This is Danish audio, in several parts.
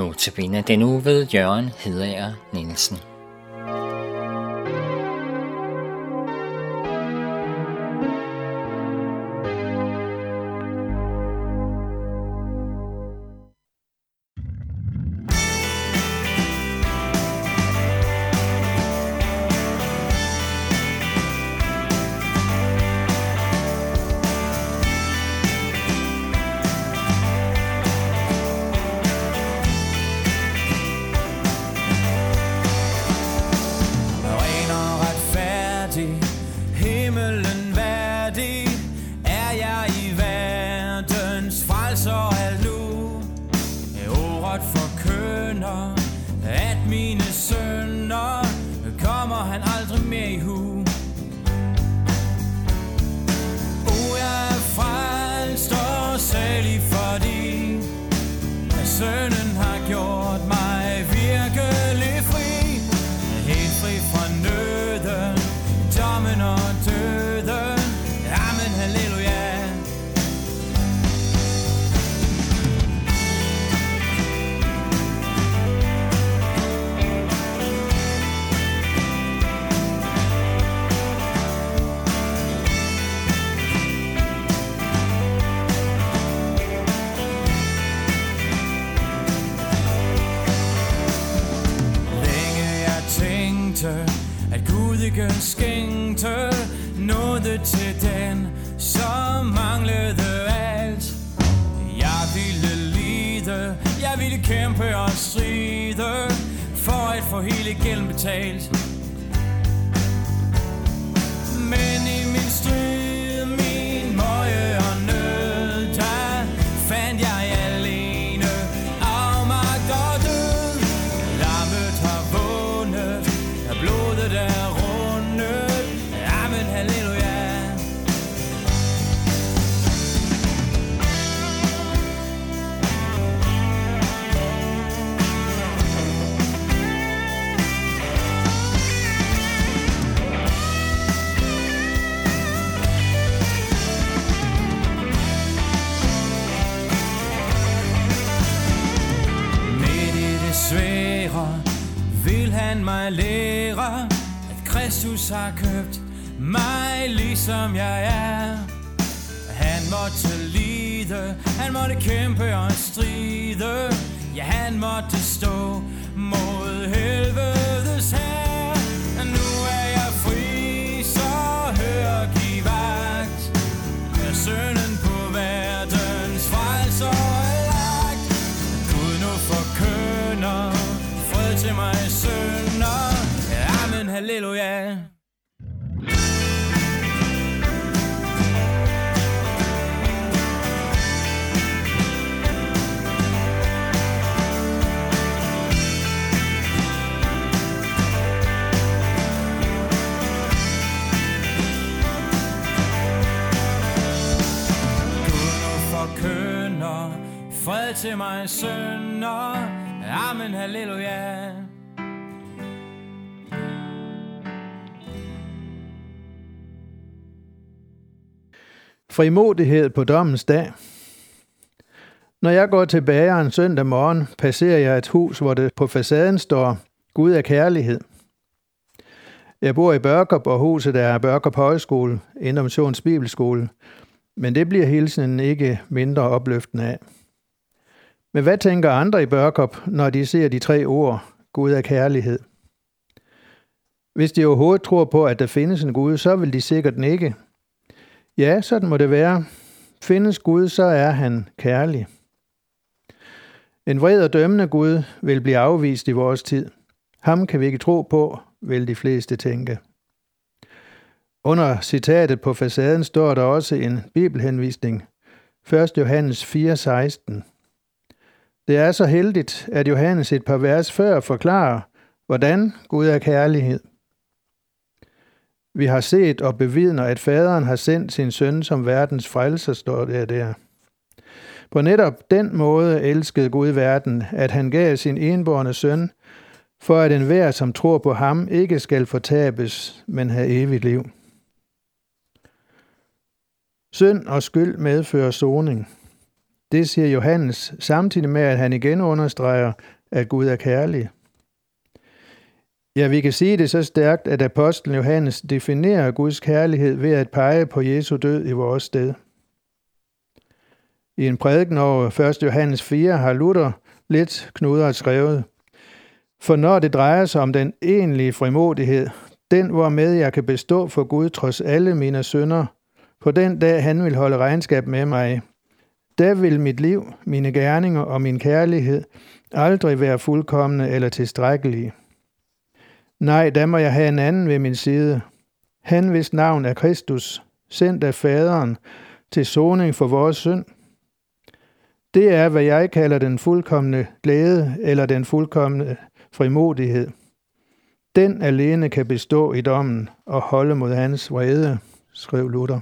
Notabene den uge ved Jørgen Hedager Nielsen. Sønnen har gjort mig virkelig fri, helt fri fra nøden, dommen og døden. Amen, halleluja. At Gud igen skænkte nåde til den, som manglede alt. Jeg ville lide, jeg ville kæmpe og stride, for at få hele gælden betalt. Men i min strid, min møje og nød, der fandt jeg alene afmagt og død. Lammet har vundet, blodet er rundet. Amen, halleluja. Midt i det svære vil han mig lære, at Kristus har købt mig, ligesom jeg er. Han måtte lide, han måtte kæmpe og stride, ja, han måtte stå mod helvedes hær. Nu er jeg fri, så hør, giv vagt, er sønnen på verdens frelser er lagt. Gud nu forkynder fred til mig sønder. Amen, halleluja. Fred til mig sønder. Amen, halleluja. Frimodighed på dommens dag. Når jeg går til bageren søndag morgen, passerer jeg et hus, hvor det på facaden står: Gud er kærlighed. Jeg bor i Børkop, og huset er Børkop Højskole, Indre Missions Bibelskole, men det bliver hilsenen ikke mindre opløftende af. Men hvad tænker andre i Børkop, når de ser de tre ord, Gud er kærlighed? Hvis de overhovedet tror på, at der findes en Gud, så vil de sikkert nikke. Ja, sådan må det være. Findes Gud, så er han kærlig. En vred og dømmende Gud vil blive afvist i vores tid. Ham kan vi ikke tro på, vil de fleste tænke. Under citatet på facaden står der også en bibelhenvisning. 1. Johannes 4:16. Det er så heldigt, at Johannes et par vers før forklarer, hvordan Gud er kærlighed. Vi har set og bevidner, at faderen har sendt sin søn som verdens frelser, står der. På netop den måde elskede Gud verden, at han gav sin enbårne søn, for at enhver, som tror på ham, ikke skal fortabes, men have evigt liv. Synd og skyld medfører soning. Det siger Johannes, samtidig med, at han igen understreger, at Gud er kærlig. Ja, vi kan sige det så stærkt, at apostlen Johannes definerer Guds kærlighed ved at pege på Jesu død i vores sted. I en prædiken over 1. Johannes 4 har Luther lidt knudret skrevet: For når det drejer sig om den egentlige frimodighed, den hvormed jeg kan bestå for Gud trods alle mine synder, på den dag han vil holde regnskab med mig, der vil mit liv, mine gerninger og min kærlighed aldrig være fuldkomne eller tilstrækkelige. Nej, da må jeg have en anden ved min side. Han, hvis navn er Kristus, sendt af faderen til soning for vores synd. Det er, hvad jeg kalder den fuldkomne glæde eller den fuldkomne frimodighed. Den alene kan bestå i dommen og holde mod hans vrede, skrev Luther.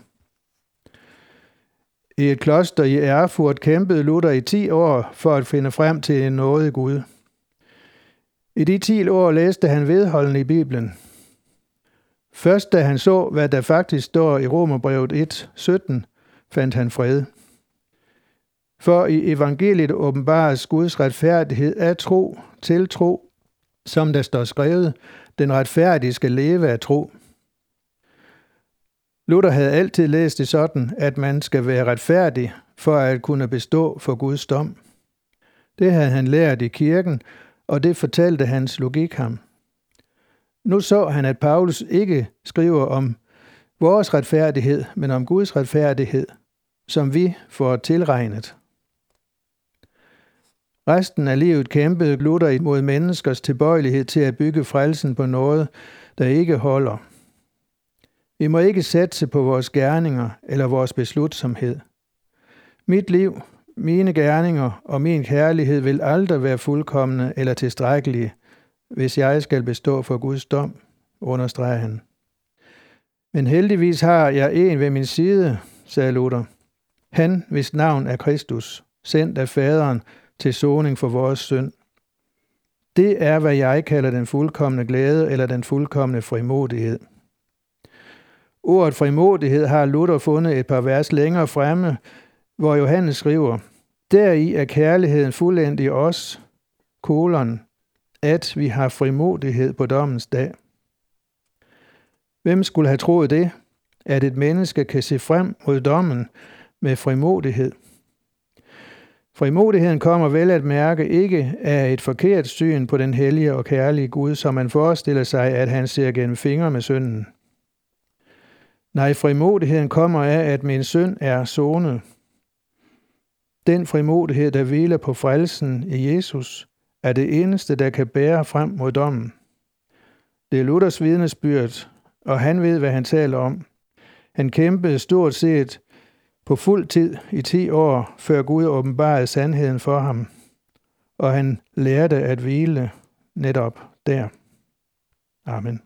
I et kloster i Erfurt kæmpede Luther i 10 år for at finde frem til en nåde Gud. I de 10 år læste han vedholdende i Bibelen. Først da han så, hvad der faktisk står i Romerbrevet 1:17, fandt han fred. For i evangeliet åbenbares Guds retfærdighed af tro til tro, som der står skrevet, den retfærdige skal leve af tro. Luther havde altid læst det sådan, at man skal være retfærdig for at kunne bestå for Guds dom. Det havde han lært i kirken, og det fortalte hans logik ham. Nu så han, at Paulus ikke skriver om vores retfærdighed, men om Guds retfærdighed, som vi får tilregnet. Resten af livet kæmpede Luther imod menneskers tilbøjelighed til at bygge frelsen på noget, der ikke holder. Vi må ikke satse på vores gerninger eller vores beslutsomhed. Mit liv, mine gerninger og min kærlighed vil aldrig være fuldkomne eller tilstrækkelige, hvis jeg skal bestå for Guds dom, understreger han. Men heldigvis har jeg en ved min side, sagde Luther. Han, hvis navn er Kristus, sendt af faderen til soning for vores synd. Det er, hvad jeg kalder den fuldkomne glæde eller den fuldkomne frimodighed. Ordet frimodighed har Luther fundet et par vers længere fremme, hvor Johannes skriver: Deri er kærligheden fuldendt i os, at vi har frimodighed på dommens dag. Hvem skulle have troet det, at et menneske kan se frem mod dommen med frimodighed? Frimodigheden kommer vel at mærke ikke af et forkert syn på den hellige og kærlige Gud, som man forestiller sig, at han ser gennem fingre med synden. Nej, frimodigheden kommer af, at min synd er sonet. Den frimodighed, der hviler på frelsen i Jesus, er det eneste, der kan bære frem mod dommen. Det er Luthers vidnesbyrd, og han ved, hvad han taler om. Han kæmpede stort set på fuld tid i 10 år, før Gud åbenbarede sandheden for ham, og han lærte at hvile netop der. Amen.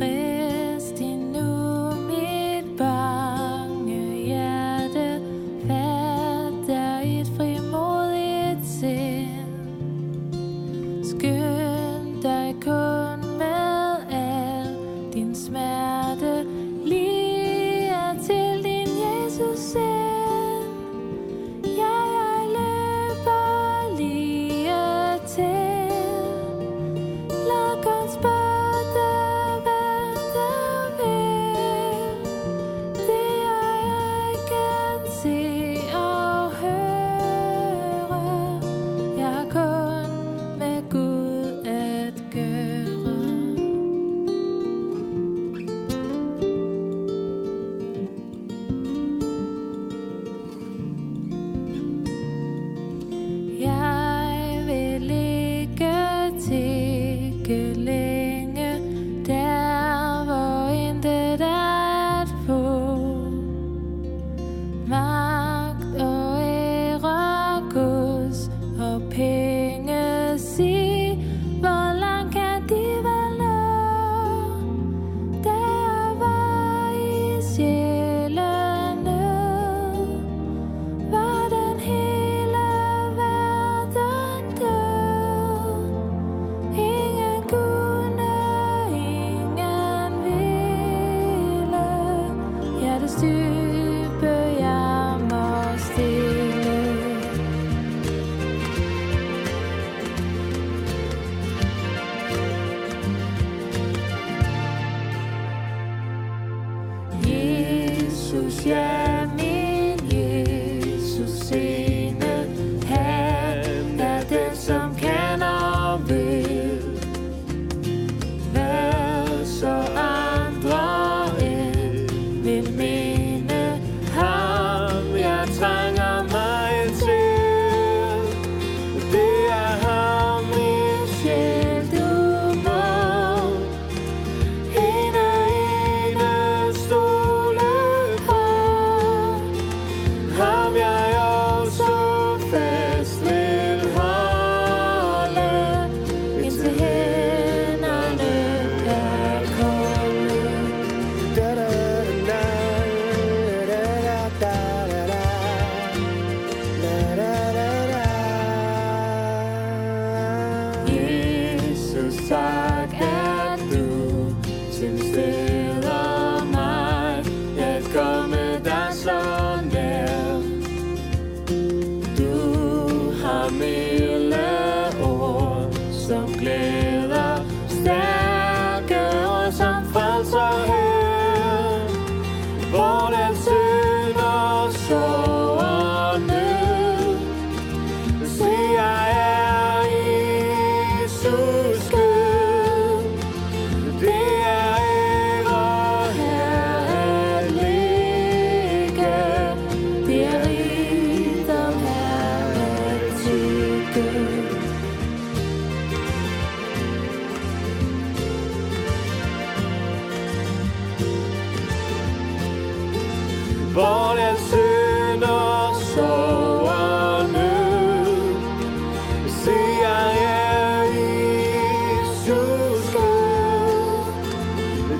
Rest i nu mit bange hjerte. tak er du til steder mig at komme dig så nær. Du har milde ord, som glæder, stærke ord, som frelser her. Hvor den synder sover ned, se jeg er Jesus skød. Det er ære her at ligge, det er rigdom her at tykke. Hvor den synder sover ned, se jeg er Jesus skød.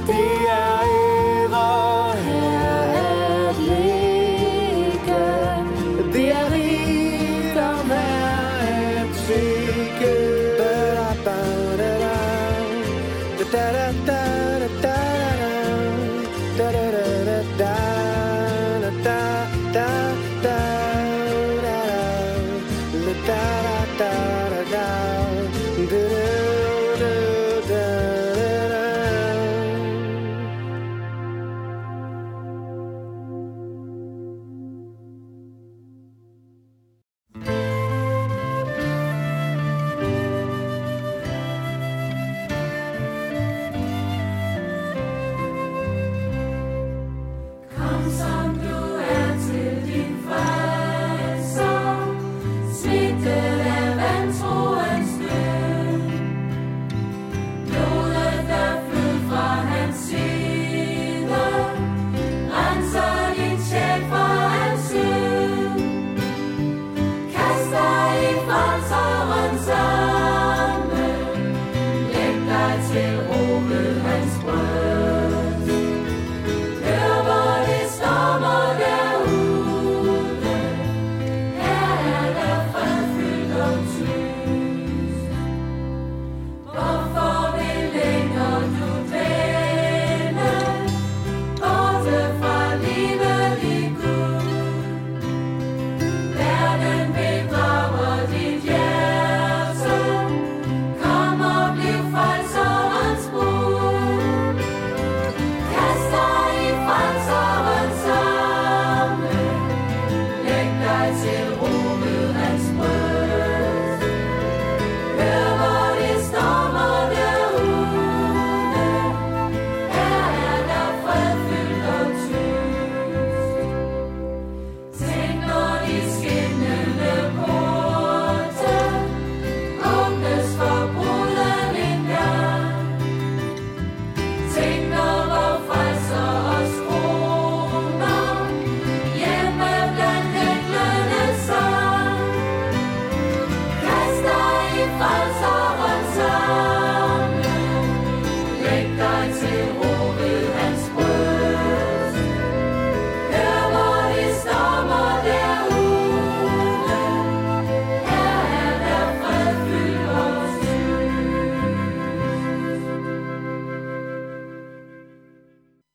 Det er ære her at ligge, det er rigdom her at tykke. Til rummet hans brød.